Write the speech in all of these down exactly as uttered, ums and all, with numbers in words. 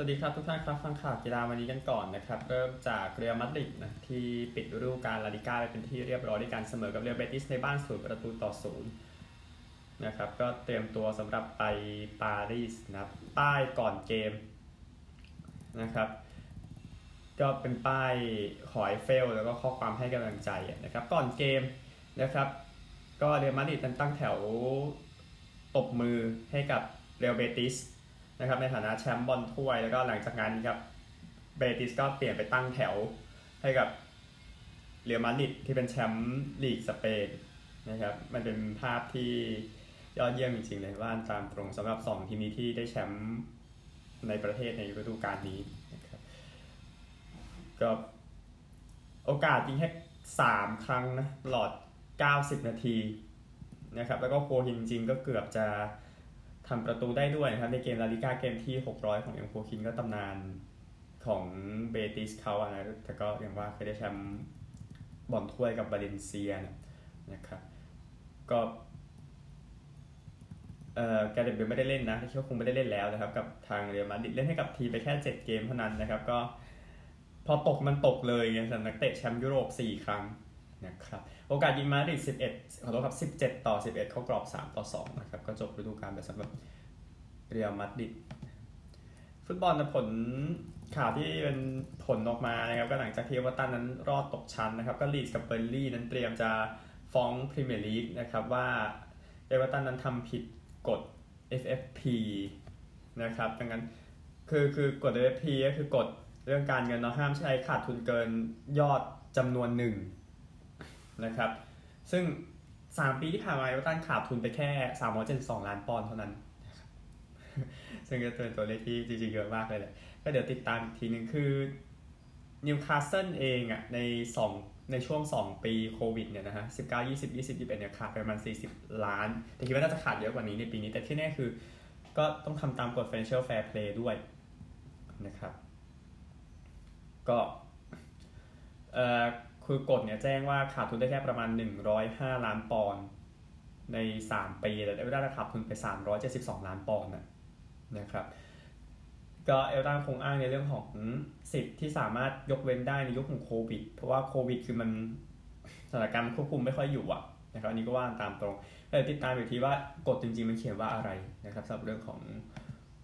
สวัสดีครับทุกท่านครับฟังข่าวกีฬาวันนี้กันก่อนนะครับเริ่มจากเรอัลมาดริดนะที่ปิดฤดูกาลลาลิก้าไปเป็นที่เรียบร้อยด้วยการเสมอกับเรอัลเบติสในบ้านศูนย์ประตูต่อศูนย์นะครับก็เตรียมตัวสำหรับไปปารีสนะป้ายก่อนเกมนะครับก็เป็นป้ายขอให้เฟลแล้วก็ข้อความให้กำลังใจนะครับก่อนเกมนะครับก็เรอัลมาดริดตั้งแถวตบมือให้กับเรอัลเบติสนะครับในฐานะแชมป์บอลถ้วยแล้วก็หลังจากนั้นครับเบติสก็เปลี่ยนไปตั้งแถวให้กับเรอัลมาดริดที่เป็นแชมป์ลีกสเปนนะครับมันเป็นภาพที่ยอดเยี่ยมจริงๆเลยว่าตามตรงสำหรับสองทีมนี้ที่ได้แชมป์ในประเทศในฤดูกาลนี้นะครับก็โอกาสยิงแค่สามครั้งนะตลอดเก้าสิบนาทีนะครับแล้วก็โคฮินจริงก็เกือบจะทำประตูได้ด้วยนะครับในเกมลาลิก้าเกมที่หกร้อยของเอ็มโคคินก็ตำนานของเบติสเขาอะนะแต่ก็อย่างว่าเคยได้แชมป์บอลถ้วยกับบาเลนเซียนะครับก็เอ่อแกเดบิวต์ไม่ได้เล่นนะคิดว่าคงไม่ได้เล่นแล้วนะครับกับทางเรอัลมาดริดเล่นให้กับทีไปแค่เจ็ดเกมเท่านั้นนะครับก็พอตกมันตกเลยไงสำหรับนักเตะแชมป์ยุโรปสี่ครั้งนะครับโอกาสยิงมาดริดสิบเอ็ดขอโทษครับสิบเจ็ดต่อสิบเอ็ดเข้ากรอบสามต่อสองนะครับก็จบฤดูกาลไปสำหรับเรอัลมาดริดฟุตบอลผลข่าวที่เป็นผลออกมานะครับก็หลังจากที่เอเวอร์ตันนั้นรอดตกชั้นนะครับก็ลีดส์กับเบอร์นลี่นั้นเตรียมจะฟ้องพรีเมียร์ลีกนะครับว่าเอเวอร์ตันนั้นทำผิดกฎ เอฟ เอฟ พี นะครับดังนั้นคือคือกฎ เอฟ เอฟ พี ก็คือกฎเรื่องการเงินเนาะห้ามใช้ขาดทุนเกินยอดจำนวนหนึ่งนะครับซึ่งสามปีที่ผ่านมาเอเวอร์ตันขาดทุนไปแค่สามร้อยเจ็ดสิบสองล้านปอนด์เท่านั้นซึ่งก็เป็นตัวเลขที่จริงๆเยอะมากเลยแหละก็เดี๋ยวติดตามอีกทีนึงคือนิวคาสเซิลเองอ่ะในสองในช่วงสองปีโควิดเนี่ยนะฮะสิบเก้า ยี่สิบ ยี่สิบ ยี่สิบเอ็ดเนี่ยขาดไปประมาณสี่สิบล้านแต่คิดว่าน่าจะขาดเยอะกว่านี้ในปีนี้แต่ที่แน่คือก็ต้องทำตามกฎ Financial Fair Play ด้วยนะครับก็เอ่อคือกฎเนี่ยแจ้งว่าขาดทุนได้แค่ประมาณหนึ่งร้อยห้าล้านปอนด์ในสามปีแต่เอเวอร์ตันขาดทุนไปสามร้อยเจ็ดสิบสองล้านปอนด์นะครับก็เอเวอร์ตันคงอ้างในเรื่องของสิทธิ์ที่สามารถยกเว้นได้ในยุคของโควิดเพราะว่าโควิดคือมันสถานการณ์ควบคุมไม่ค่อยอยู่อ่ะนะครับอันนี้ก็ว่าตามตรงแต่ติดตามอยู่ที่ว่ากฎจริงๆมันเขียนว่าอะไรนะครับสำหรับเรื่องของ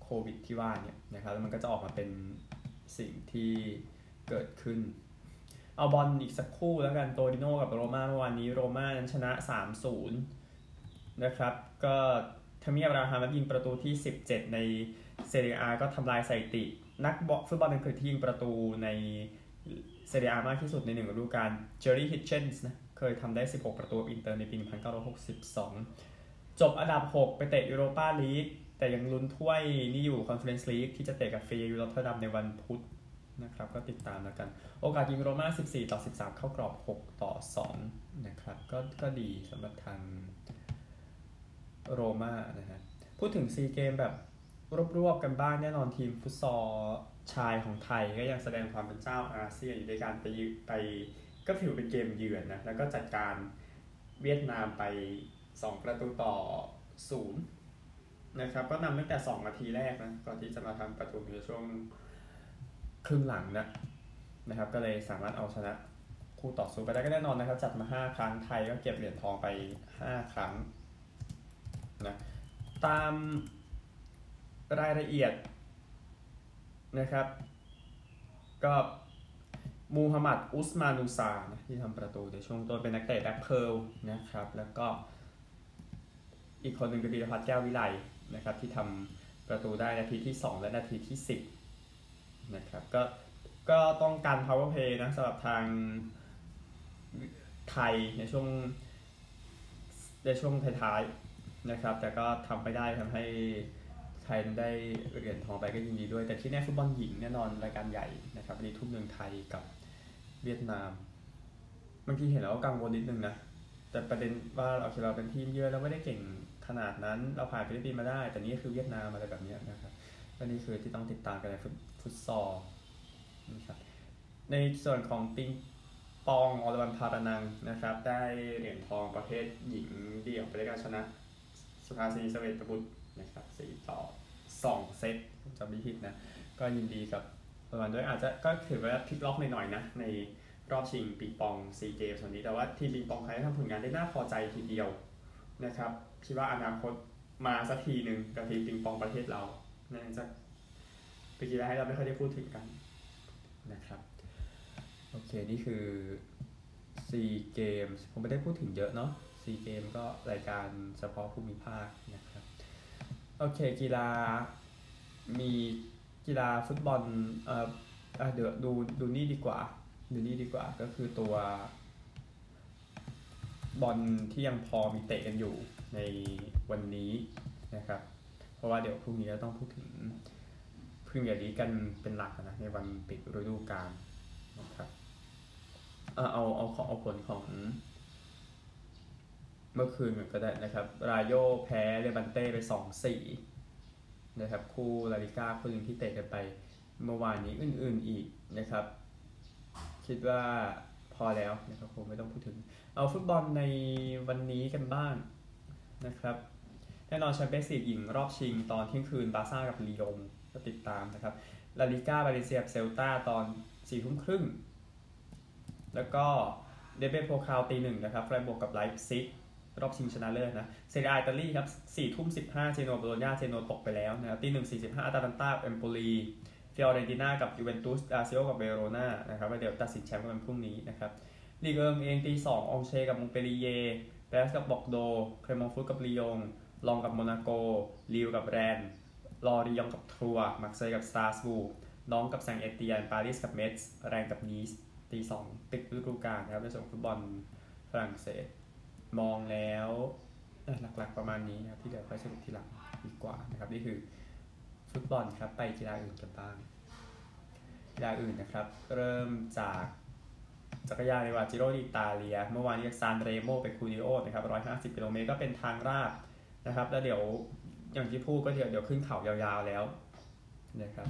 โควิดที่ว่าเนี่ยนะครับแล้วมันก็จะออกมาเป็นสิ่งที่เกิดขึ้นเอาบอลอีกสักคู่แล้วกันโตริโน่กับโรม่าเมื่อวานนี้โรม่านั้นชนะ สามศูนย์ นะครับก็ทามิอับราฮัมยิงประตูที่สิบเจ็ดในเซเรียอาก็ทำลายสถิตินักฟุตบอลอังกฤษที่ยิงประตูในเซเรียอามากที่สุดในหนึ่งฤดูกาลเจอร์รี่ฮิตเชนส์นะเคยทำได้สิบหกประตูกับอินเตอร์ในปีหนึ่งเก้าหกสองจบอันดับหกไปเตะยูโรปาลีกแต่ยังลุ้นถ้วยนี่อยู่คอนเฟอเรนซ์ลีกที่จะเตะกับเฟย์ยูไนเต็ดในวันพุธนะครับก็ติดตามแล้วกันโอกาสยิงโรม่าสิบสี่ต่อสิบสามเข้ากรอบหกต่อสองนะครับก็ก็ดีสำหรับทางโรม่านะฮะพูดถึงซี เกมแบบรวบๆกันบ้างแน่นอนทีมฟุตซอลชายของไทยก็ยังแสดงความเป็นเจ้าอาเซียนอยู่ในการไปไปก็ถือเป็นเกมเยือนนะแล้วก็จัดการเวียดนามไปสองประตูต่อศูนย์นะครับก็นำตั้งแต่สองนาทีแรกนะก่อนที่จะมาทำประตูในช่วงครึ่งหลังนะนะครับก็เลยสามารถเอาชนะคู่ต่อสู้ไปได้ก็แน่นอนนะครับจัดมาห้าครั้งไทยก็เก็บเหรียญทองไปห้าครั้งนะตามรายละเอียดนะครับก็มูฮัมหมัดอุสมานูซานะที่ทำประตูในช่วงต้นเป็นนักเตะแบ็คเพิร์ลนะครับแล้วก็อีกคนหนึ่งคือธีรพัฒน์แก้ววิไลนะครับที่ทำประตูได้นาทีที่สองและนาทีที่สิบนะครับก็ก็ต้องการ power play นะสำหรับทางไทยในช่วงในช่วงท้ายๆนะครับแต่ก็ทำไปได้ทำให้ไทยได้เหรียญทองไปก็ยินดีด้วยแต่ที่แน่ฟุตบอลหญิงแน่นอนรายการใหญ่นะครับวันนี้ทุ่มหนึ่งไทยกับเวียดนามบางทีเห็นแล้วก็กังวลนิดนึงนะแต่ประเด็นว่าเราเราเป็นทีมเยอะแล้วไม่ได้เก่งขนาดนั้นเราผ่านฟิลิปปินส์มาได้แต่นี่คือเวียดนามอะไรแบบนี้นะครับอันนี้คือที่ต้องติดตามกันในฟุตซอลนะครับในส่วนของปิงปองอรวรรณ ภารนังค์นะครับได้เหรียญทองประเภทหญิงเดี่ยวไปได้การชนะสุภาสินี เสวตบุตรนะครับสี่ต่อสองเซตจำไม่ผิดนะ ก็ยินดีกับรางวัลด้วยอาจจะก็ถือว่าพลิกล็อกหน่อยๆนะในรอบชิงปิงปองซีเกมส่วนนี้แต่ว่าทีมปิงปองไทยทำผลงานได้น่าพอใจทีเดียวนะครับคิดว่าอนาคตมาสักทีหนึ่งกับทีมปิงปองประเทศเราเนื่องจากปีที่แล้วเราไม่ค่อยได้พูดถึงกันนะครับโอเคนี่คือซี เกมผมไม่ได้พูดถึงเยอะเนาะซี เกมก็รายการเฉพาะภูมิภาคนะครับโอเคกีฬามีกีฬาฟุตบอลเอ่อเดี๋ยวดูดูนี่ดีกว่าดูนี่ดีกว่าก็คือตัวบอลที่ยังพอมีเตะกันอยู่ในวันนี้นะครับเพราะว่าเดี๋ยวพรุ่งนี้เราต้องพูดถึงพรีเมียร์ลีกกันเป็นหลักนะในวันปิดฤดูกาลนะครับเออเอาเอาเอาผลของเมื่อคืนก็ได้นะครับราโยแพ้เลบันเต้ไป สองสี่ นะครับคู่ลาลิก้าคู่หนึ่งที่เตะกันไปเมื่อวานนี้อื่นๆอีกนะครับคิดว่าพอแล้วนะครับคงไม่ต้องพูดถึงเอาฟุตบอลในวันนี้กันบ้างนะครับแน่นอนแชมเปี้ยนส์ลีกหญิงรอบชิงตอนเที่ยงคืนบาร์ซ่ากับลียงก็ติดตามนะครับลาลิก้าบาเลเซียกับเซลตาตอนสี่ทุ่มครึ่งแล้วก็เดเบโพคาวตีหนึ่งนะครับไฟบวกกับไลฟ์ซิกรอบชิงชนะเลิศนะเซเรียอิตาลีครับสี่ทุ่มสิบห้าเจโนโบโลญาเจโนตกไปแล้วนะครับตีหนึ่งสี่สิบห้าอาตาลันตาเอมโปลีฟิออเรนติน่ากับยูเวนตุสอาร์เซโอกับเวโรนานะครับเดี๋ยวตัดสินแชมป์กันพรุ่งนี้นะครับลีกเอิงเองตีสององเชกับมงเปรีเยเบสกับบอกโดเครมองฟุตกับลียงลองกับโมนาโกลิวกับแรนลอรียองกับทัวร์มักเซย์กับสตาร์สบูน้องกับแซงเอเตียนปารีสกับเมทส์แรงกับนีสตีสองปิดฤดูกาลนะครับในส่วนฟุตบอลฝรั่งเศสมองแล้วหลักๆประมาณนี้นะครับที่เดี๋ยวค่อยสรุปทีหลังดีกว่านะครับนี่คือฟุตบอลครับไปกีฬาอื่นกันบ้างกีฬาอื่นนะครับเริ่มจากจักรยานในวาจิโรดิตาเลียเมื่อวานนี้ซานเรโมไปคูดิโอนะครับหนึ่งร้อยห้าสิบกิโลเมตรก็เป็นทางราบนะครับแล้วเดี๋ยวอย่างที่พูดก็เดี๋ยวเดี๋ยวขึ้นเขายาวๆแล้วนะครับ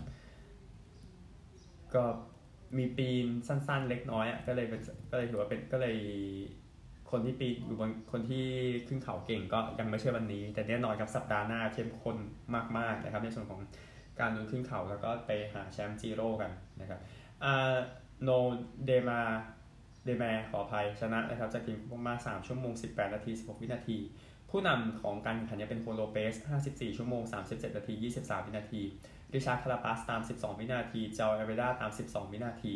ก็มีปีนสั้นๆเล็กน้อยอ่ะก็เลยเป็นก็เลยถือว่าเป็นก็เลยคนที่ปีนอยู่บนคนที่ขึ้นเขาเก่งก็ยังไม่ใช่วันนี้แต่แน่นอนครับสัปดาห์หน้าเข้มข้นมากๆนะครับในส่วนของการลุยขึ้นเขาแล้วก็ไปหาแชมป์จิโร่กันนะครับอ่าโนเดมาเดมาขออภัยชนะนะครับจากทีมประมาณสามชั่วโมงสิบแปดนาทีสิบหกวินาทีผู้นำของการแข่งขันเนี่ยเป็นโคโลเปสห้าสิบสี่ชั่วโมงสามสิบเจ็ดนาทียี่สิบสามวินาทีริชาร์ดคาราปาสตามสิบสองวินาทีเจลเอเวด้าตามสิบสองวินาที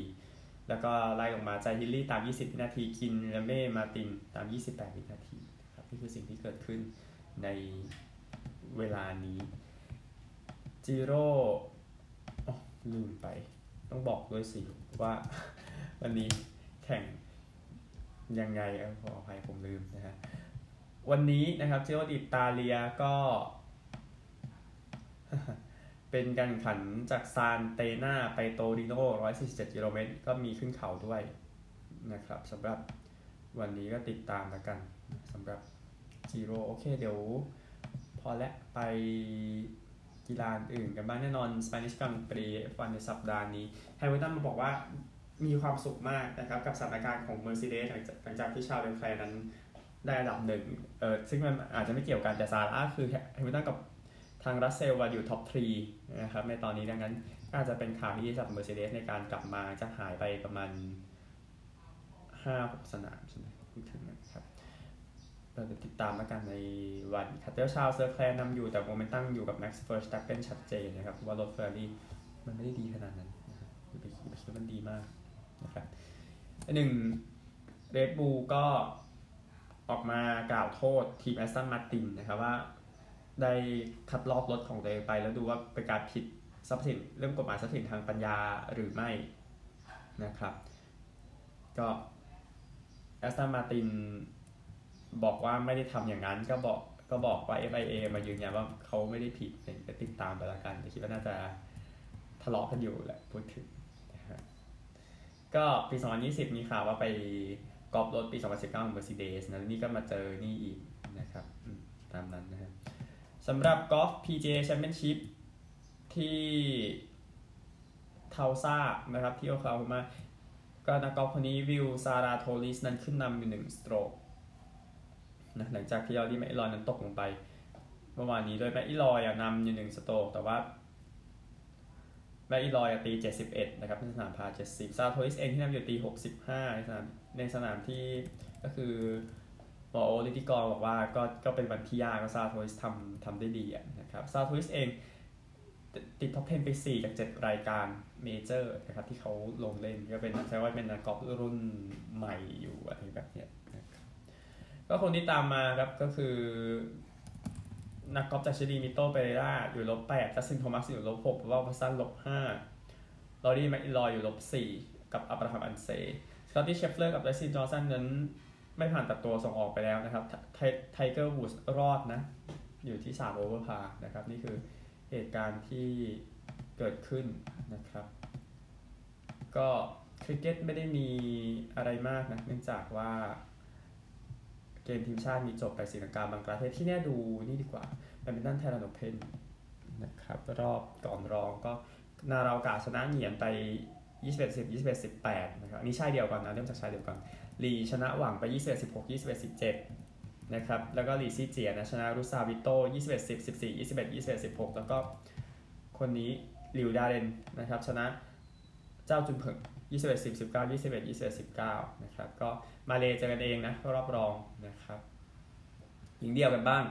แล้วก็ไล่ลงมาใจฮิลลี่ตามยี่สิบวินาทีกินและเม่มาตินตามยี่สิบแปดวินาทีครับนี่คือสิ่งที่เกิดขึ้นในเวลานี้จิโร่อ๋อลืมไปต้องบอกด้วยสิว่าวันนี้แข่งยังไงเออขออภัยผมลืมนะฮะวันนี้นะครับจิโร่อิตาเลียก็เป็นการแข่งขันจากซานเตน่าไปโตริโนหนึ่งร้อยสี่สิบเจ็ดกิโลเมตรก็มีขึ้นเขาด้วยนะครับสำหรับวันนี้ก็ติดตามแล้วกันสำหรับจิโร่โอเคเดี๋ยวพอและไปกีฬาอื่นกันบ้างแน่นอน Spanish Grand Prix วันในสัปดาห์นี้แฮมิลตันมาบอกว่ามีความสุขมากนะครับกับสถานการณ์ของ Mercedes หลังจากที่ชาร์ลเลอแคลร์นั้นได้อันดับหนึ่งเออซึ่งมันอาจจะไม่เกี่ยวกันแต่ซาร่าคือแฮมิลตันกับทางรัสเซลว่าอยู่ท็อปสามนะครับในตอนนี้ดังนั้นอาจจะเป็นข่าวที่ดีสำหรับ Mercedes ในการกลับมาจะหายไปประมาณ ห้าหก สนามใช่ไหมพูดถึงนะครับเราจะติดตามแล้วกันในวันคัตเตอร์ชาร์ลเซอร์แคลร์นำอยู่แต่โมเมนตัมอยู่กับ Max Verstappen ชัดเจนนะครับว่ารถ Ferrari มันไม่ได้ดีขนาดนั้นนะครับไปคิดว่ามันดีมากนะครับหนึ่ง Red Bull ก็ออกมากล่าวโทษทีม Aston Martin นะครับว่าได้คัดลอกรถของตัวเองไปแล้วดูว่าเป็นการผิดทรัพย์สินเรื่องกฎหมายทรัพย์สินทางปัญญาหรือไม่นะครับก็แอสตันมาตินบอกว่าไม่ได้ทำอย่างนั้นก็บอกก็บอกว่า เอฟ ไอ เอ มายืนยันว่าเขาไม่ได้ผิดก็ติดตามไปแล้วกันแต่คิดว่าน่าจะทะเลาะกันอยู่แหละพูดถึงนะฮะก็ปีสองพันยี่สิบมีข่าวว่าไปกอบรถปีสองพันสิบเก้าของ Mercedes นะนี่ก็มาเจอนี่อีกนะครับตามนั้นนะฮะสำหรับกอล์ฟ พี จี เอ Championship ที่เทาซ่านะครับที่โอคลาโฮมาก็นักกอล์ฟคนนี้วิวซาราโทลิสนั้นขึ้นนำอยู่หนึ่งสโตรกนะหลังจากที่ยอร์ดี้แมคอิลรอยนั้นตกลงไปเมื่อวานนี้โดยแมคอิลรอยนำอยู่หนึ่งสโตรกแต่ว่า แมคอีลอยตีเจ็ดสิบเอ็ดนะครับในสนามพาเจ็ดสิบซาโทริสเองที่นำอยู่ตีหกสิบห้าในสนามในสนามที่ก็คือหมอโอลิติกรบอกว่าก็ก็เป็นวันที่ยากก็ซาโทริสทำทำได้ดีนะครับซาโทริสเองติดท็อปสิบไปสี่จากเจ็ดรายการเมเจอร์นะครับที่เขาลงเล่นก็เป็นใช่ว่าเป็นนักกอล์ฟรุ่นใหม่อยู่อะไรแบบเนี้ยนะครับก็คนที่ตามมาครับก็คือนักกอล์ฟจากชิลีมิโตเปเรราอยู่ลบแปดจัสตินโทมัสอยู่ลบหกวอลพัสซันลบห้าลอรี่แมคอิลลอยอยู่ลบสี่กับอับราฮัมอันเซ่สกอตตี้เชฟเลอร์กับไดซินจอร์สันนั้นไม่ผ่านตัดตัวส่งออกไปแล้วนะครับไทเกอร์วูดส์รอดนะอยู่ที่สามโอเวอร์พาร์นะครับนี่คือเหตุการณ์ที่เกิดขึ้นนะครับก็คริกเก็ตไม่ได้มีอะไรมากนะเนื่องจากว่าเกมทีมชาติมีจบไปศรีลังกาบังกลาเทศที่แน่ดูนี่ดีกว่าแบดมินตันไทยแลนด์โอเพ่นนะครับรอบก่อนรองก็นาราโอกะชนะเหงียนไป ยี่สิบเอ็ด สิบ ยี่สิบเอ็ด สิบแปด นะครับนี่ชายเดียวกันนะเริ่มจากชายเดียวกันลีชนะหวังไป ยี่สิบเอ็ด สิบหก ยี่สิบเอ็ด สิบเจ็ดนะครับแล้วก็ลีซี่เจียนะชนะรุซาวิโต้ ยี่สิบเอ็ด สิบ สิบสี่ ยี่สิบเอ็ด ยี่สิบเอ็ด สิบหกแล้วก็คนนี้หลิวดาเรนนะครับชนะเจ้าจุนเผิง ยี่สิบเอ็ด สิบ สิบเก้า ยี่สิบเอ็ด ยี่สิบเอ็ด สิบเก้า นะครับก็มาเลเจอกันเองนะรอบรองนะครับหญิงเดียวกันบ้าง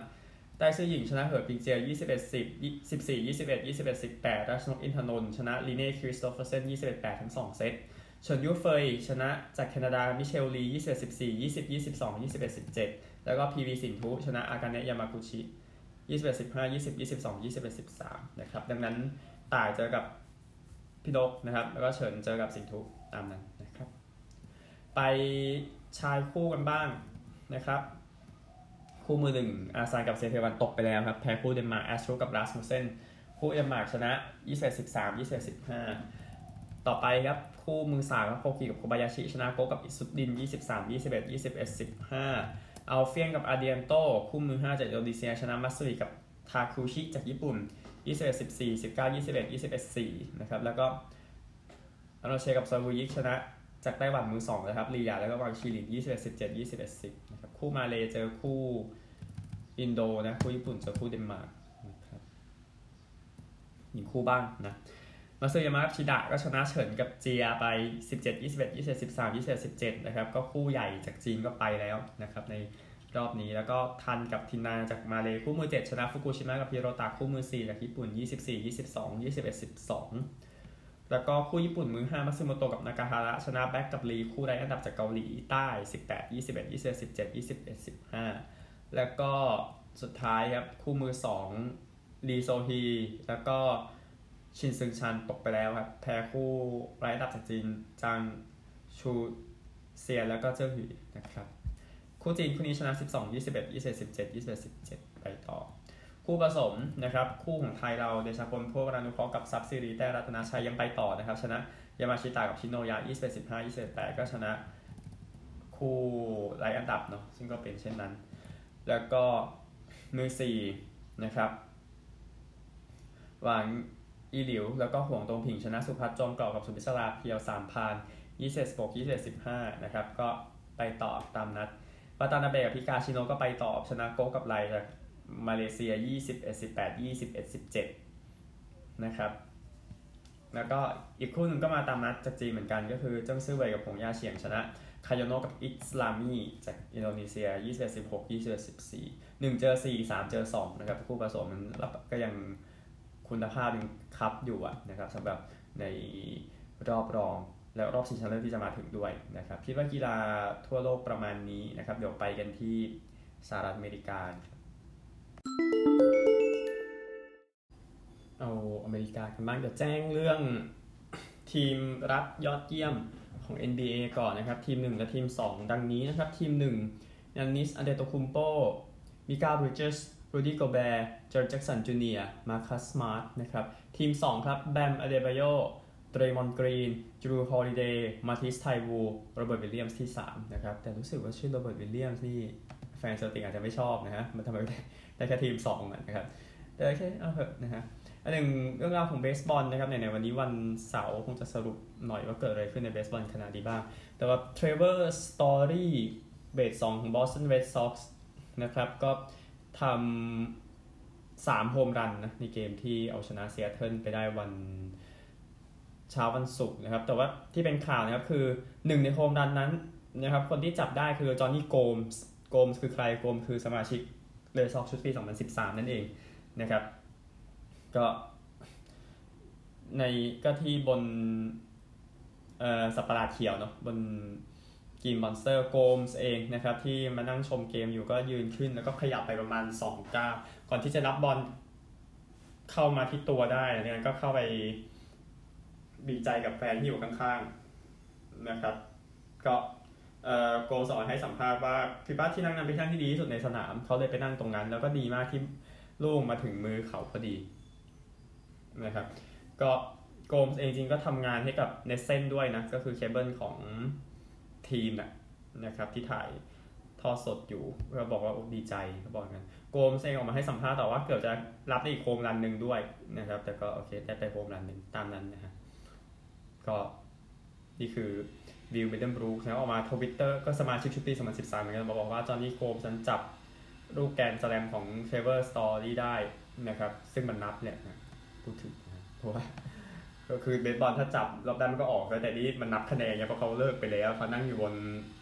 ใต้ซื่อหญิงชนะเหอปิงเจีย ยี่สิบเอ็ด สิบ สิบสี่ ยี่สิบเอ็ด ยี่สิบเอ็ด สิบแปด ราชนกอินทนนท์ชนะลีเน่คริสโตเฟอร์เซน ยี่สิบเอ็ด แปด ทั้งสองเซตชนยูเฟยชนะจากแคนาดามิเชลลี ยี่สิบเอ็ด สิบสี่ ยี่สิบ ยี่สิบสอง ยี่สิบเอ็ด สิบเจ็ดแล้วก็ พี วี สินธุชนะอากาเนะยามากุชิ ยี่สิบเอ็ด สิบห้า ยี่สิบ ยี่สิบสอง ยี่สิบเอ็ด สิบสามนะครับดังนั้นต่ายเจอกับพี่นกนะครับแล้วก็เฉินเจอกับสินธุตามนั้นนะครับไปชายคู่กันบ้างนะครับคู่มือหนึ่งอาซานกับเซเทวันตกไปแล้วครับแพ้คู่เดนมาร์กแอสโตรกับลาสมูเซนคู่เดนมาร์กชนะ ยี่สิบเอ็ด สิบสาม ยี่สิบเอ็ด สิบห้าต่อไปครับคู่มือสามครับโคกีกับโคบายาชิชนะโกกับอิซุดดิน ยี่สิบสาม ยี่สิบเอ็ด ยี่สิบเอ็ด สิบห้าอัลเฟียนกับอาเดียนโตคู่มือห้าจากอินโดนีเซียชนะมัตสุริกับทาคุชิจากญี่ปุ่น ยี่สิบเอ็ด สิบสี่ สิบเก้า ยี่สิบเอ็ด ยี่สิบเอ็ด สี่นะครับแล้วก็อันโนเชกับซาวุยิชนะจากไต้หวันมือสองนะครับลียาแล้วก็วังชีลิน ยี่สิบเอ็ด สิบเจ็ด ยี่สิบเอ็ด สิบนะครับคู่มาเลเจอคู่อินโดนะคู่ญี่ปุ่นเจอคู่เดนมาร์กนะครับหญิงคู่บ้างนะมาซึยามะกับชิดะก็ชนะเฉินกับเจียไป สิบเจ็ด ยี่สิบเอ็ด ยี่สิบเอ็ด สิบสาม ยี่สิบเอ็ด สิบเจ็ดนะครับก็คู่ใหญ่จากจีนก็ไปแล้วนะครับในรอบนี้แล้วก็ทันกับทินนาจากมาเลคู่มือเจ็ดชนะฟุกุชิมะกับฮิโรตะคู่มือสี่จากญี่ปุ่น ยี่สิบสี่ ยี่สิบสอง ยี่สิบเอ็ด สิบสองแล้วก็คู่ญี่ปุ่นมือห้ามัตสึโมโตะกับนากาฮาระชนะแบ็คกับลีคู่ไร้อันดับจากเกาหลีใต้ สิบแปด ยี่สิบเอ็ด ยี่สิบเอ็ด สิบเจ็ด ยี่สิบเอ็ด สิบห้าแล้วก็สุดท้ายครับคู่มือสองลีโซฮีแล้วก็ชินซึงชันตกไปแล้วครับแพ้คู่ไร้อันดับจากจีนจางชูเซียนแล้วก็เจิ้งหยุยนะครับคู่จีนคู่นี้ชนะ สิบสอง ยี่สิบเอ็ด ยี่สิบเอ็ด สิบเจ็ด ยี่สิบเอ็ด สิบเจ็ดไปต่อคู่ผสมนะครับคู่ของไทยเราเดชาพลพ่วงวรานุเคราะห์กับซับซีรีแต่รัตนาชัยยังไปต่อนะครับชนะยามาชิตะกับชิโนยะ ยี่สิบเอ็ด สิบห้า ยี่สิบเอ็ด แปดก็ชนะคู่ไร้อันดับเนาะซึ่งก็เป็นเช่นนั้นแล้วก็มือสี่นะครับหวังอีหลิวแล้วก็ห่วงตรงผิงชนะสุภัทรจอมกรอบกับสุพิศราเพียวสามพานยี่สิบหก ยี่สิบเอ็ด สิบห้านะครับก็ไปต่อตามนัดวาตานาเบะกับพิกาชิโนก็ไปต่อชนะโกกับไลจากมาเลเซียยี่สิบเอ็ด สิบแปด ยี่สิบเอ็ด สิบเจ็ดนะครับแล้วก็อีกคู่หนึ่งก็มาตามนัดจากจีนเหมือนกันก็คือเจิ้งซื่อเว่ยกับหงยาเฉียงชนะคายโนะกับอิสลามีจากอินโดนีเซียยี่สิบเอ็ด สิบหก ยี่สิบเอ็ด สิบสี่ หนึ่งเจอสี่ สามเจอสองนะครับคู่ผสมมันก็ยังคุณภาพยังคับอยู่นะครับสำหรับในรอบรองและรอบชิงชนะเลิศที่จะมาถึงด้วยนะครับคิดว่ากีฬาทั่วโลกประมาณนี้นะครับเดี๋ยวไปกันที่สหรัฐอเมริกาเอาอเมริกากันบ้างเดี๋ยวแจ้งเรื่องทีมรับยอดเยี่ยมของ เอ็น บี เอ ก่อนนะครับทีมหนึ่งและทีมสองดังนี้นะครับทีมหนึ่งยานิส อันเดโตคุมโป มิก้า บริดเจสรูดี้ โกแบร์ จอร์จ แจ็คสัน จูเนียร์ มาคัส สมาร์ทนะครับทีมสองครับแบม อเดบาโย เดรมอน กรีน ดรู ฮอลลิเดย์ มาทิส ไทวู โรเบิร์ต วิลเลียมส์ที่สามนะครับแต่รู้สึกว่าชื่อโรเบิร์ต วิลเลียมส์นี่แฟนเซลติกอาจจะไม่ชอบนะฮะมันทำไมได้ได้แค่ทีมสองนะครับแต่โอเคเอาเถอะนะฮะอันหนึ่งเรื่องราวของเบสบอลนะครับในในวันนี้วันเสาร์คงจะสรุปหน่อยว่าเกิดอะไรขึ้นในเบสบอลขนาดนี้บ้างแต่ว่า Trevor Story เบสสองของ Boston Red Sox นะครับก็ทำสามโฮมรันนะในเกมที่เอาชนะSeattleไปได้วัน เช้าวันศุกร์นะครับแต่ว่าที่เป็นข่าวนะครับคือหนึ่งในโฮมรันนั้นนะครับคนที่จับได้คือจอห์นนี่โกมส์โกมส์คือใครโกมคือสมาชิกเรดซ็อกซ์ชุดปีสองพันสิบสามนั่นเองนะครับก็ในก็ที่บนเอ่อสัปปะหลาดเขียวเนาะบนกินมอนสเตอร์โกมส์เองนะครับที่มานั่งชมเกมอยู่ก็ยืนขึ้นแล้วก็ขยับไปประมาณสองก้าวก่อนที่จะรับบอลเข้ามาที่ตัวได้เนี่ยก็เข้าไปดีใจกับแฟนที่อยู่ข้างๆนะครับก็เอ่อโกสอนให้สัมภาษณ์ว่าคิดว่าที่นั่งนั้นเป็นที่นั่งที่ดีที่สุดในสนามเขาเลยไปนั่งตรงนั้นแล้วก็ดีมากที่ลูกมาถึงมือเขาพอดีนะครับก็โกมส์เองจริงก็ทำงานให้กับเนสเซนด้วยนะก็คือเคเบิลของทีมนะนะครับที่ถ่ายทอดสดอยู่ก็บอกว่าดีใจก็บอกกันโกมเซงออกมาให้สัมภาษณ์แต่ว่าเกือบจะรับได้อีกโฮมรันหนึ่งด้วยนะครับแต่ก็โอเคได้ไปโฮมรันหนึ่งตามนั้นนะฮะก็นี่คือวิล มิดเดิลบรูคนะออกมา Twitter ก็สมาชิกชุดปีสองพันสิบสามเหมือนกันมาบอกว่าจอห์นนี่โกมสันจับลูกแกนสแลมของ Trevor Story ได้นะครับซึ่งมันนับเนี่ยนะพูดถึงนะเพราะว่าก็คือเบสบอลถ้าจับรอบด้านมันก็ออกแต่นี่มันนับคะแนนเนี่ยเพราะเขาเลิกไปแล้วเขานั่งอยู่บน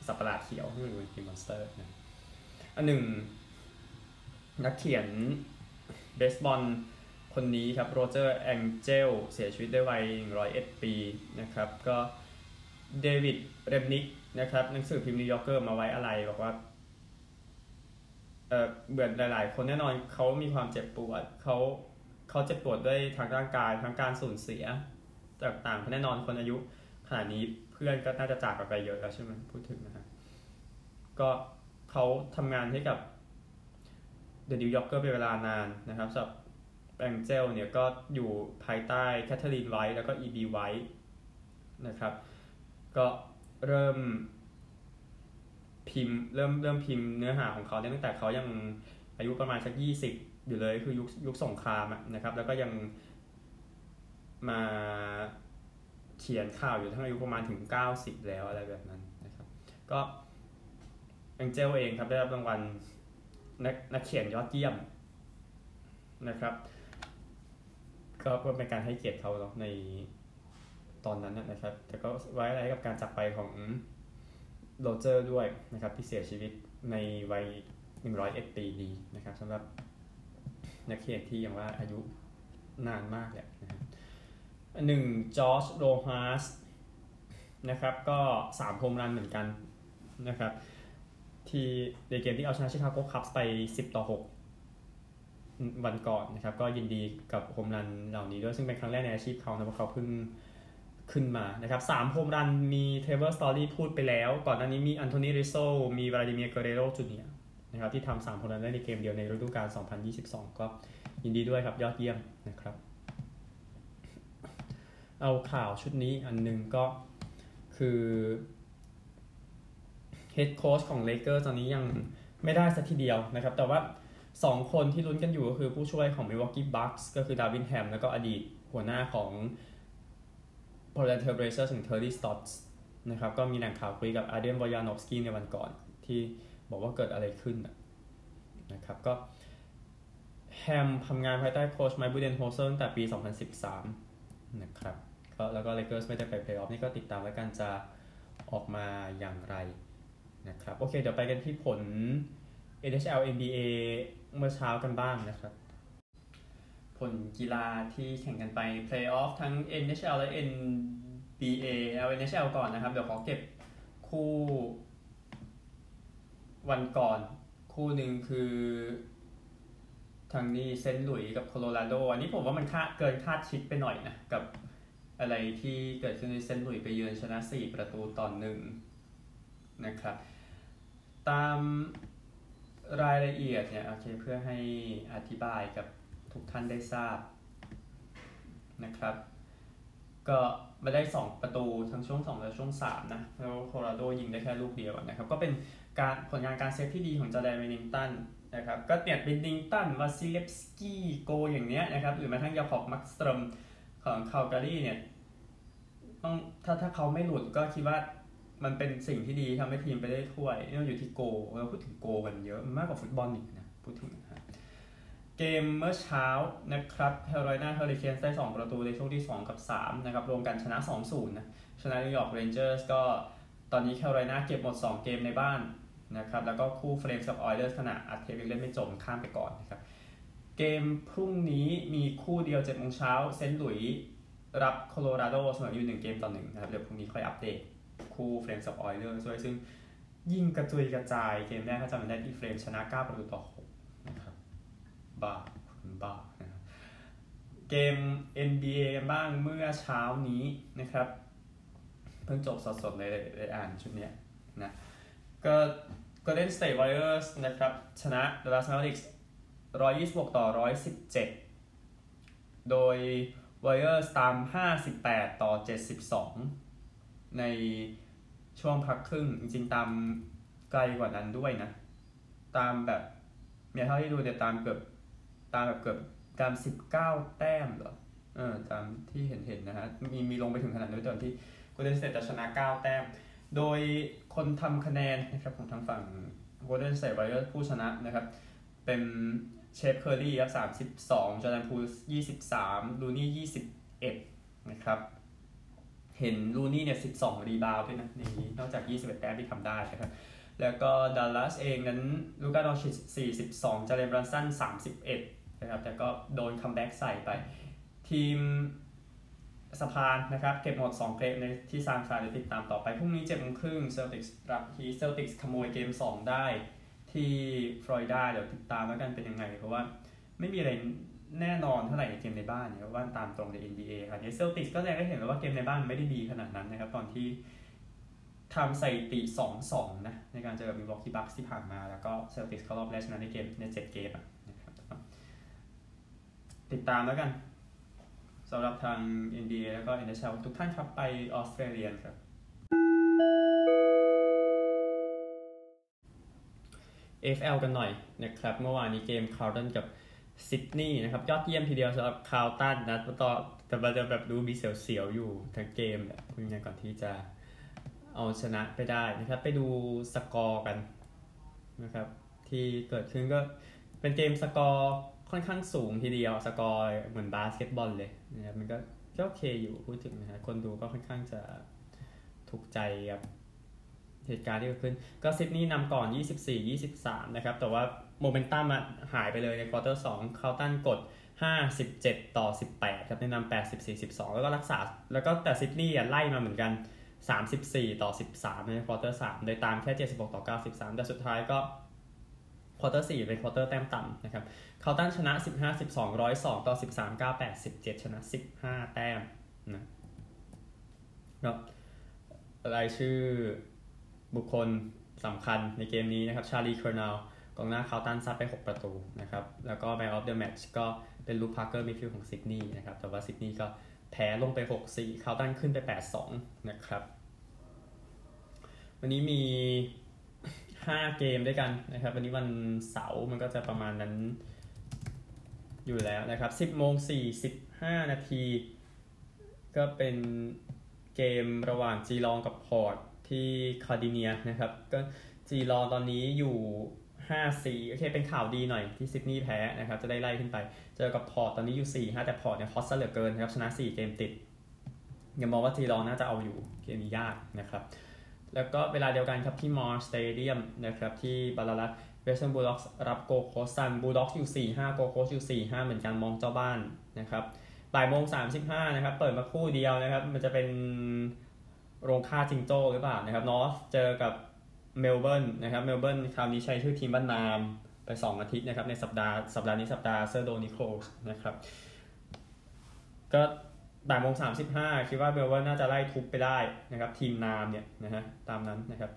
สัปปะหลาดเขียวที่อยู่บนทีมมอนสเตอร์นะอันหนึ่งนักเขียนเบสบอลคนนี้ครับโรเจอร์แองเจลเสียชีวิตด้วยวัยหนึ่งร้อยเอ็ดปีนะครับก็เดวิดเรมนิกนะครับหนังสือพิมพ์นิวยอร์กเกอร์มาไว้อะไรบอกว่าเอ่อเบื่อหลายๆคนแน่นอนเขามีความเจ็บปวดเขาเขาเจ็บปวดด้วยทางร่างกายทั้งการสูญเสียต่างๆแน่นอนคนอายุขนาดนี้เพื่อนก็น่าจะจากกันไปเยอะแล้วใช่ไหมพูดถึงนะฮะก็เขาทำงานให้กับ The New Yorker เป็นเวลานานนะครับสำหรับแองเจลเนี่ยก็อยู่ภายใต้แคทเธอรีนไวท์แล้วก็ อี บี ไวท์นะครับก็เริ่มพิมพ์เริ่มเริ่มพิมพ์เนื้อหาของเขาตั้งแต่เขายังอายุประมาณสักยี่สิบอยู่เลยคือยุคยุคสงครามนะครับแล้วก็ยังมาเขียนข่าวอยู่ทั้งอายุประมาณถึงเก้าสิบแล้วอะไรแบบนั้นนะครับก็แองเจลเองครับได้รับรางวัลนักนักเขียนยอดเยี่ยมนะครับก็เพื่อเป็นการให้เกียรติเขาเนาะในตอนนั้นนะครับแต่ก็ไว้อะไรกับการจากไปของโรเจอร์ด้วยนะครับที่เสียชีวิตในวัยหนึ่งร้อยเอ็ดปีนี้นะครับสำหรับนักเขียนที่อย่างว่าอายุนานมากแหละนะครับหนึ่งจอร์จโรฮาสนะครับก็สามโฮมรันเหมือนกันนะครับที่ในเกมที่เอาชนะชิคาโกคัพส์ไปสิบต่อหกวันก่อนนะครับก็ยินดีกับโฮมรันเหล่านี้ด้วยซึ่งเป็นครั้งแรกในอาชีพเขานะเพราะเขาเพิ่งขึ้นมานะครับสามโฮมรันมี Trevor Story พูดไปแล้วก่อนหน้านี้มี Anthony Rizzo มี Vladimir Guerrero จูเนียร์ นะครับที่ทำสามโฮมรันได้ในเกมเดียวในฤดูกาลสองพันยี่สิบสองก็ยินดีด้วยครับยอดเยี่ยมนะครับเอาข่าวชุดนี้อันนึงก็คือเฮดโค้ชของเลเกอร์ตอนนี้ยังไม่ได้สักทีเดียวนะครับแต่ว่าสองคนที่ลุ้นกันอยู่ก็คือผู้ช่วยของ Milwaukee Bucks ก็คือ Darwin Ham แล้วก็อดีตหัวหน้าของ Portland Trail Blazers ถึง Terry Stotts นะครับก็มีแหล่งข่าวคุยกับ Adrian Wojnarowski ในวันก่อนที่บอกว่าเกิดอะไรขึ้นนะครับก็แฮมทำงานภายใต้โค้ชไมค์บูเดนโฮเซอร์ตั้งแต่ปีสองพันสิบสามนะครับก็แล้วก็เลเกอร์สไม่ได้ไปเพลย์ออฟนี่ก็ติดตามแล้วกันจะออกมาอย่างไรนะครับโอเคเดี๋ยวไปกันที่ผล เอ็น เอช แอล เอ็น บี เอ เมื่อเช้ากันบ้างนะครับผลกีฬาที่แข่งกันไปเพลย์ออฟทั้ง เอ็น เอช แอล และ เอ็น บี เอ เอา เอ็น เอช แอล ก่อนนะครับเดี๋ยวขอเก็บคู่วันก่อนคู่หนึ่งคือทางนี้เซนต์หลุยส์กับโคโลราโดอันนี้ผมว่ามันเกินคาดคิดไปหน่อยนะกับอะไรที่เกิดขึ้นในเซนต์หลุยส์ไปเยือนชนะสี่ประตูต่อหนึ่งนะครับตามรายละเอียดเนี่ยโอเคเพื่อให้อธิบายกับทุกท่านได้ทราบนะครับก็มาได้สองประตูทั้งช่วงสองและช่วงสามนะแล้วโคโลราโดยิงได้แค่ลูกเดียวนะครับก็เป็นการผลงานการเซฟที่ดีของจาแดน เวนนิงตันนะครับก็เนี่ยเป็นดิงตันวาซิเลฟสกี้โกอย่างเนี้ยนะครับหรือแม้ทั้งยาขอบมักสตรมของคาลการีเนี่ยต้องถ้าถ้าเขาไม่หลุดก็คิดว่ามันเป็นสิ่งที่ดีทำให้ทีมไปได้ถ้วยนี่มันอยู่ที่โกเราพูดถึงโกกันเยอะมากกว่าฟุตบอลอีกนะพูดถึงนะ เกมเมื่อเช้านะครับแคโรไลนาเฮอริเคนส์ได้สองประตูในช่วงที่สองกับสามนะครับรวมกันชนะ สองศูนย์ นะชนะนิวยอร์กเรนเจอร์สก็ตอนนี้แคโรไลนาเก็บหมดสองเกมในบ้านนะครับแล้วก็คู่เฟรมส์กับออยเลอร์ขณะอัดเทปยังเล่นไม่จบข้ามไปก่อนนะครับเกมพรุ่งนี้มีคู่เดียว เจ็ดโมงเช้า เซนต์หลุยส์รับโคโลราโดเสมออยู่หนึ่งเกมต่อหนึ่งนะครับเดี๋ยวพรุ่งนี้ค่อยอัปเดตคู่เฟรมส์กับออยเลอร์ซึ่งยิ่งกระจุยกระจายเกมแรกก็จำเป็นได้ที่เฟรมชนะเก้าประตูต่อหกนะครับบ้าบ้านะครับเกม เอ็น บี เอ กันบ้างเมื่อเช้านี้นะครับเพิ่งจบสดๆเลยได้อ่านชุดเนี้ยนะก็Golden State Warriors นะครับชนะ Dallas Mavericks หนึ่งร้อยยี่สิบหกต่อหนึ่งร้อยสิบเจ็ดโดย Warriors ตามห้าสิบแปดต่อเจ็ดสิบสองในช่วงพักครึ่งจริงๆตามไกลกว่านั้นด้วยนะตามแบบเนี่ยเท่าที่ดูเนี่ยตามเกือบตามแบบเกือบตามสิบเก้าแต้มเหรอเออตามที่เห็นๆนะฮะมีมีลงไปถึงขนาดด้วยตอนที่ Golden State ชนะเก้าแต้มโดยคนทำคะแนนนะครับของทางฝั่ง Golden State Warriors ผู้ชนะนะครับเป็นเชฟเคอร์รี่ครับสามสิบสองจอร์แดนพูลยี่สิบสามลูนี่ยี่สิบเอ็ดนะครับเห็นลูนี่เนี่ยสิบสองรีบาวด์ด้วยนะในนี้นอกจากยี่สิบเอ็ดแต้มที่ทำได้นะครับแล้วก็ดัลลัสเองนั้นลูก้าดอนชิตสี่สิบสองจาเลมบรันสันสามสิบเอ็ดนะครับแต่ก็โดนคัมแบ็กใส่ไปทีมสะพานนะครับเก็บหมดสองเกมในที่ซานฟรานติดตามต่อไปพรุ่งนี้ เจ็ดโมงครึ่ง Celtics รับที่ Celtics ขโมยเกมสองได้ที่ฟลอริดาเดี๋ยวติดตามแล้วกันเป็นยังไงเพราะว่าไม่มีอะไรแน่นอนเท่าไหร่ในเกมในบ้านเนี่ยเพราะว่าตามตรงใน เอ็น บี เอ ครับเนี่ย Celtics ก็แสดงให้เห็นว่าเกมในบ้านไม่ได้ดีขนาดนั้นนะครับตอนที่ทำสถิติ สองสอง นะในการเจอกับ Milwaukee Bucks ที่ผ่านมาแล้วก็ Celtics เข้ารอบแรกชนะในเกมในเจ็ดเกมอ่ะนะครับติดตามแล้วกันสำหรับทาง เอ็น บี เอ แล้วก็ เอ็น เอช แอล ทุกท่านครับไปออสเตรเลียครับ เอ เอฟ แอล กันหน่อยนะครับเมื่อวานนี้เกมคาร์ลตันกับซิดนีย์นะครับยอดเยี่ยมทีเดียวสำหรับคาร์ลตันนะต่อแต่มันจะแบบดูมีเสียวๆอยู่ทั้งเกมเนี่ยคุณยังก่อนที่จะเอาชนะไปได้นะครับไปดูสกอร์กันนะครับที่เกิดขึ้นก็เป็นเกมสกอร์ค่อนข้างสูงทีเดียวสกอร์เหมือนบาสเกตบอลเลยนะครับมันก็โอเคอยู่พูดถึงนะฮะคนดูก็ค่อนข้างจะถูกใจครับเหตุการณ์ที่เกิดขึ้นก็ซิดนีย์นำก่อน ยี่สิบสี่ ยี่สิบสาม นะครับแต่ว่าโมเมนตัมหายไปเลยในควอเตอร์สองคาร์ลตันกด ห้าสิบเจ็ด ต่อ สิบแปด ครับนำ แปดสิบสี่ สิบสอง แล้วก็รักษาแล้วก็แต่ซิดนีย์ไล่มาเหมือนกัน สามสิบสี่ ต่อ สิบสาม ในควอเตอร์สามโดยตามแค่ เจ็ดสิบหก ต่อ เก้าสิบสาม แต่สุดท้ายก็ควอเตอร์สี่เป็นควอเตอร์แต้มต่ำนะครับคาร์ลตันชนะ สิบห้า สิบสอง หนึ่งร้อยสอง ต่อ สิบสาม เก้า แปด สิบเจ็ด ชนะ สิบห้า แต้มนะแล้วรายชื่อบุคคลสำคัญในเกมนี้นะครับชาลี เคอร์นัลกองหน้าคาร์ลตันซัดไปหกประตูนะครับแล้วก็แมนออฟเดอะแมตช์ก็เป็นลูค พาร์เกอร์มิดฟิลด์ของซิดนีย์นะครับแต่ว่าซิดนีย์ก็แพ้ลงไป หกสี่ คาร์ลตันขึ้นไป แปดสอง นะครับวันนี้มีห้าเกมด้วยกันนะครับวันนี้วันเสาร์มันก็จะประมาณนั้นอยู่แล้วนะครับ สิบโมงสี่สิบห้า นาทีก็เป็นเกมระหว่างจีลองกับพอร์ตที่คาร์ดิเนียนะครับก็จีลองตอนนี้อยู่ ห้าสี่ โอเคเป็นข่าวดีหน่อยที่ซิดนีย์แพ้นะครับจะได้ไล่ขึ้นไปเจอกับพอร์ตตอนนี้อยู่ สี่ห้า แต่พอร์ตเนี่ยฮอตซะเหลือเกินนะครับชนะสี่เกมติดยังมองว่าจีลองน่าจะเอาอยู่เกมนี้ยากนะครับแล้วก็เวลาเดียวกันครับที่มอร์สเตเดียมนะครับที่บาลารัสเวสเทิร์นบูลด็อกส์รับโกโคซันบูลด็อกส์อยู่ สี่ห้า โกโคสอยู่ สี่ห้า เหมือนกันมองเจ้าบ้านนะครับบ่ายโมงสามสิบห้านะครับเปิดมาคู่เดียวนะครับมันจะเป็นโรงฆ่าจิงโจ้หรือเปล่านะครับนอร์ธเจอกับเมลเบิร์นนะครับเมลเบิร์นคราวนี้ใช้ชื่อทีมบ้านนามไปสองอาทิตย์นะครับในสัปดาห์สัปดาห์นี้สัปดาห์เซอร์โดนิโคลส์นะครับก็บ่ายโมงสามสิบห้าคิดว่าเมลเบิร์นน่าจะไล่ทุบไปได้นะครับทีมนามเนี่ยนะฮะตามนั้นนะครับ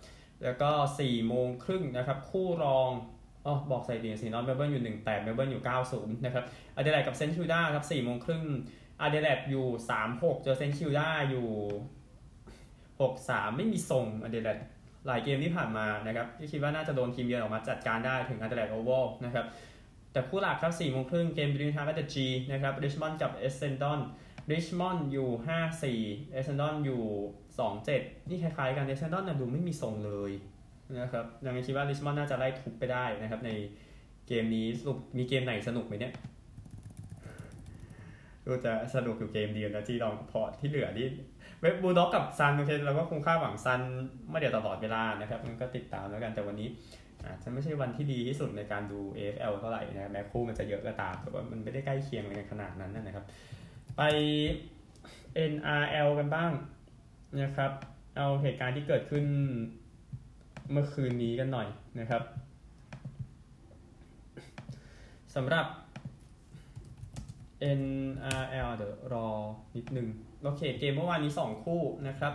แล้วก็ สี่โมงครึ่ง นะครับคู่รองอ๋อบอกใส่ดีสินอตเมลเบิร์นอยู่ หนึ่งแปด เมลเบิร์นอยู่ เก้าศูนย์ นะครับอเดเลดกับเซนต์คิวด้าครับ สี่โมงครึ่ง อเดเลดอยู่ สามหก เจอเซนต์คิวด้าอยู่ หกสาม ไม่มีทรงอเดเลดหลายเกมที่ผ่านมานะครับที่คิดว่าน่าจะโดนทีมเยือนออกมาจัดการได้ถึงอเดเลดโอเวอร์นะครับแต่คู่หลักครับ สี่โมงครึ่ง เกมบริดจ์ฮาร์ดกับ G นะครับริชมอนด์กับเอสเซนดอนริชมอนด์อยู่ ห้าสี่ เอสเซนดอนอยู่ สองเจ็ด นี่คล้ายๆกันเอสเซนดอนน่ะดูไม่มีทรงเลยนะครับยังคิดว่าริชมอนด์น่าจะไล่ทุบไปได้นะครับใน เกมนี้สนุกมีเกมไหนสนุกไหมเนี่ยก็จะสนุกอยู่เกมเดียวนะที่ลองพอที่เหลือที่เว็บบูลด็อกกับซันโอเคเราก็คงคาดหวังซันไม่เดี๋ยวตลอดเวลานะครับมันก็ติดตามแล้วกันแต่วันนี้อาจจะไม่ใช่วันที่ดีที่สุดในการดู เอ เอฟ แอล เท่าไหร่นะแม้คู่มันจะเยอะก็ตามแต่ว่ามันไม่ได้ใกล้เคียงกันขนาดนั้นนะครับไป เอ็น อาร์ แอล กันบ้างนะครับเอาเหตุการณ์ที่เกิดขึ้นเมื่อคืนนี้กันหน่อยนะครับสำหรับ เอ็น อาร์ แอล เดี๋ยวรอนิดนึงโอเคเกมเมื่อวานนี้สองคู่นะครับ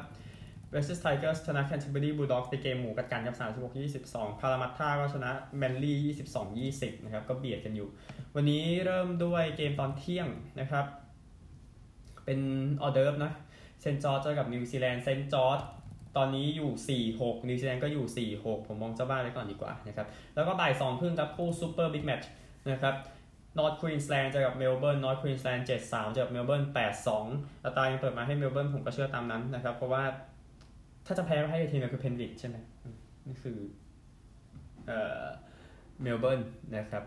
Versus Tigers ชนะ Canterbury Bulldogs ไปเกมหมูกัดกันกับ สามสิบหกยี่สิบสอง Parramatta ก็ชนะ Manly ยี่สิบสองยี่สิบ นะครับก็เบียดกันอยู่วันนี้เริ่มด้วยเกมตอนเที่ยงนะครับเป็นออเดิร์ฟนะเซนต์จอร์จเจอกับนิวซีแลนด์เซนต์จอร์จตอนนี้อยู่ สี่หก นิวซีแลนด์ก็อยู่ สี่หก ผมมองเจ้าบ้านไว้ก่อนดีกว่านะครับแล้วก็บ่ายสองครึ่งครับคู่ซูเปอร์บิ๊กแมตช์นะครับนอร์ทควีนสแลนด์เจอกับเมลเบิร์นนอร์ทควีนสแลนด์เจ็ดสามเจอกับเมลเบิร์นแปดสองอัตรายังเปิดมาให้เมลเบิร์นผมก็เชื่อตามนั้นนะครับเพราะว่าถ้าจะแพ้ให้ทีมคือเพนวิกใช่ไหมนี่คือเอ่อเมลเบิร์นนะครับ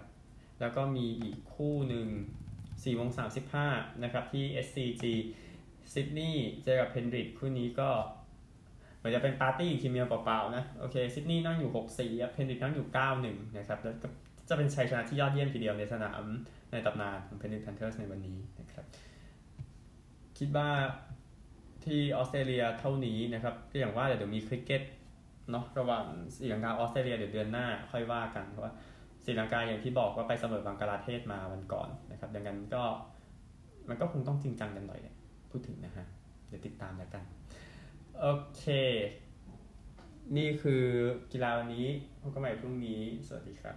แล้วก็มีอีกคู่หนึ่ง สี่โมงสามสิบห้า นะครับที่ เอส ซี จี ซิดนีย์เจอกับเพนวิกคู่นี้ก็เหมือนจะเป็นปาร์ตี้ทีมเดียวเปล่าๆนะโอเคซิดนีย์นั่งอยู่หกสี่ครับเพนวิกนั่งอยู่เก้าหนึ่งนะครับแล้วก็จะเป็นชัยชนะที่ยอดเยี่ยมทีเดียวในสนามในตำนานของ Penrith Panthers ในวันนี้นะครับคิดว่าที่ออสเตรเลียเท่านี้นะครับก็อย่างว่าเดี๋ยวมีคริกเก็ตเนาะระหว่างศรีลังกาออสเตรเลียเดี๋ยวเดือนหน้าค่อยว่ากันเพราะว่าศรีลังกาอย่างที่บอกว่าไปเสมอบังกลาเทศมาวันก่อนนะครับดังนั้นก็มันก็คงต้องจริงจังกันหน่อยเลยพูดถึงนะฮะเดี๋ยวติดตามแล้วกันโอเคนี่คือกีฬาวันนี้พบกันใหม่พรุ่งนี้สวัสดีครับ